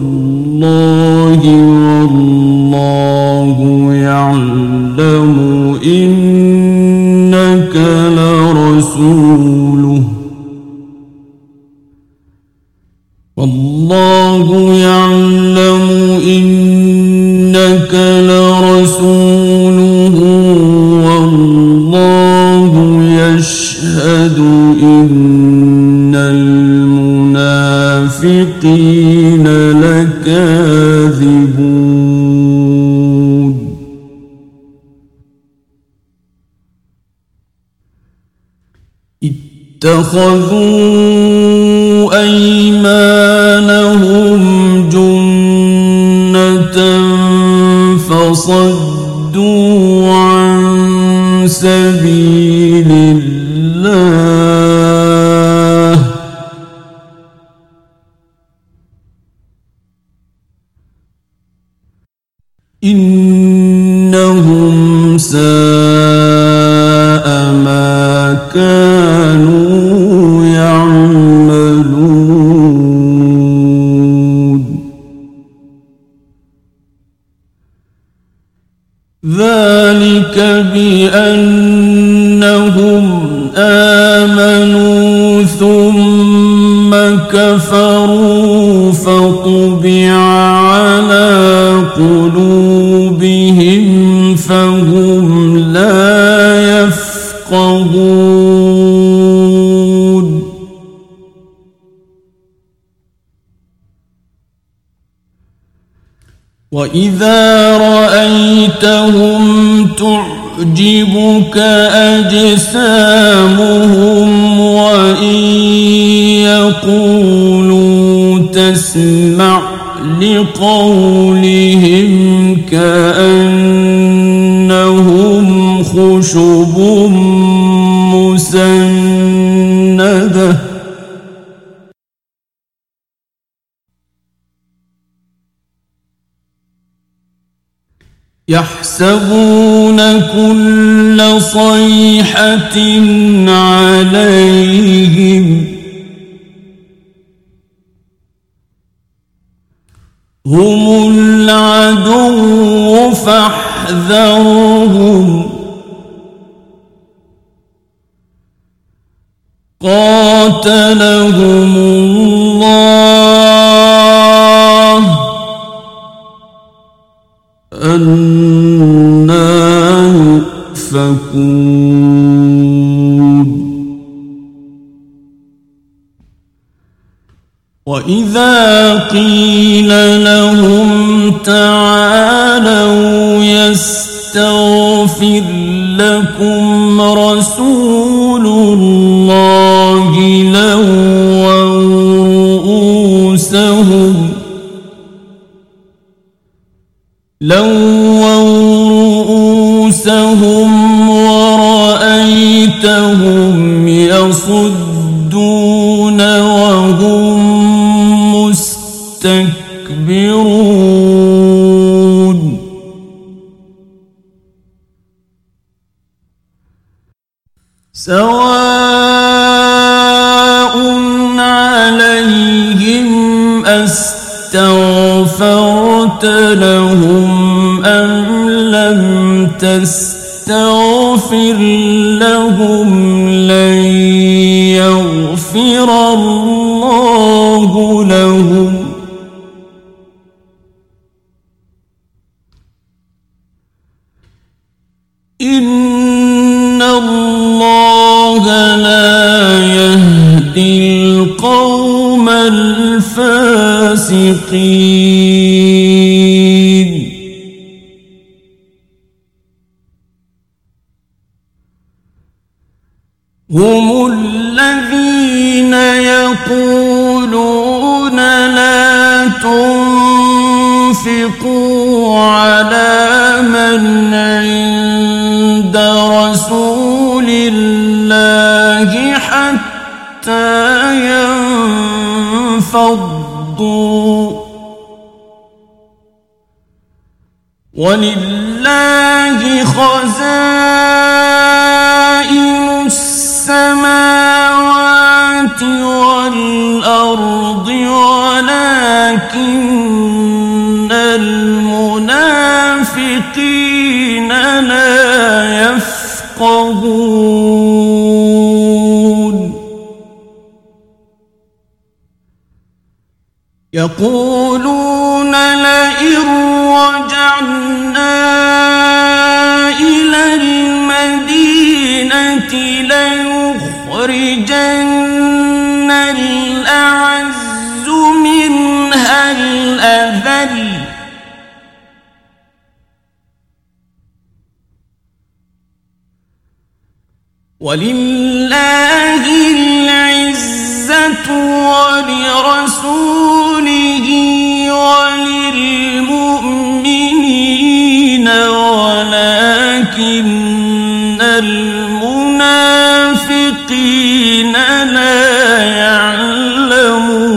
الله والله يعلم إنك لرسوله والله يعلم إنك لرسوله والله يشهد إن المنافقين لكاذبون اتخذوا أيمانهم فصدوا عن سبيل الله إنهم ساء ما كانوا يعملون ذلك بأنهم آمنوا ثم كفروا فطبع على قلوبهم فهم لا يفقهون وإذا رأيتهم تعجبك أجسامهم وإن يقولوا تسمع لقولهم كأنهم خشب مسندة يحسبون كل صيحة عليهم هم العدو فاحذرهم قاتلهم الله أنى يؤفكون وإذا قيل لهم تعالوا يستغفر لكم رسول الله لووا رؤوسهم ورأيتهم يصدون وهم مستكبرون سواء عليهم أستغفرت لهم أم لم تستغفر لهم لن يغفر الله لهم إن الله لا يهدي القوم الفاسقين هم الذين يقولون لا تنفقوا على من عند رسول الله حتى ينفضوا ولله خزائن السماوات والأرض ولكن المنافقين لا يفقهون يقولون لئن رجعنا إلى المدينة ليخرجن الأعز منها الأذل ولله العزة ولرسوله وللمؤمنين ولكن المنافقين لا يعلمون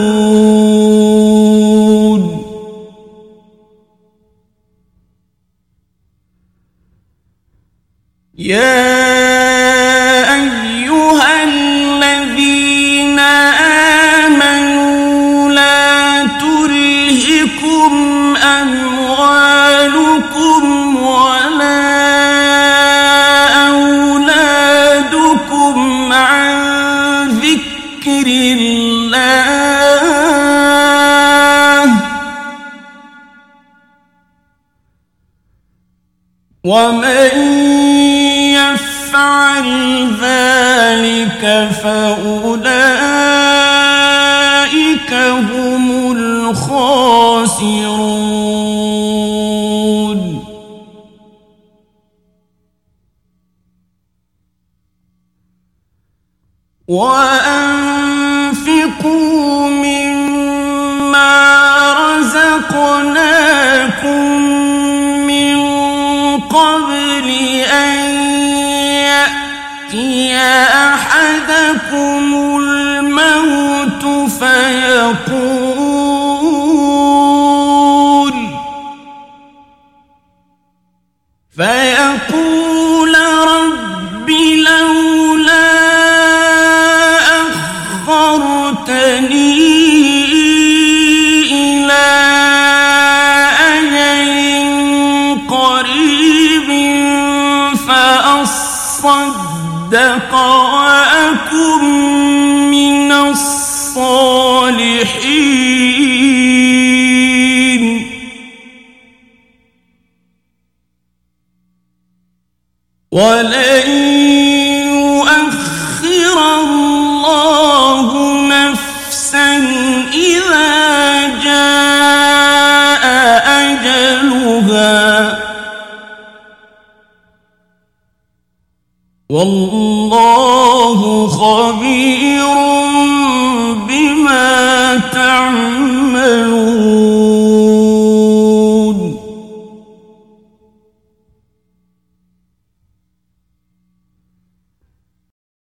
وَمَنْ يَفْعَلْ ذَلِكَ فَأُولَئِكَ هُمُ الْخَاسِرُونَ وَأَنْفِقُوا مِمَّا رَزَقْنَاكُمْ قبل أن يأتي أحدكم الموت فيقول رب لولا أخرتني صدق وأكن من الصالحين ولن يؤخر الله نفسا إذا جاء أجلها والله خبير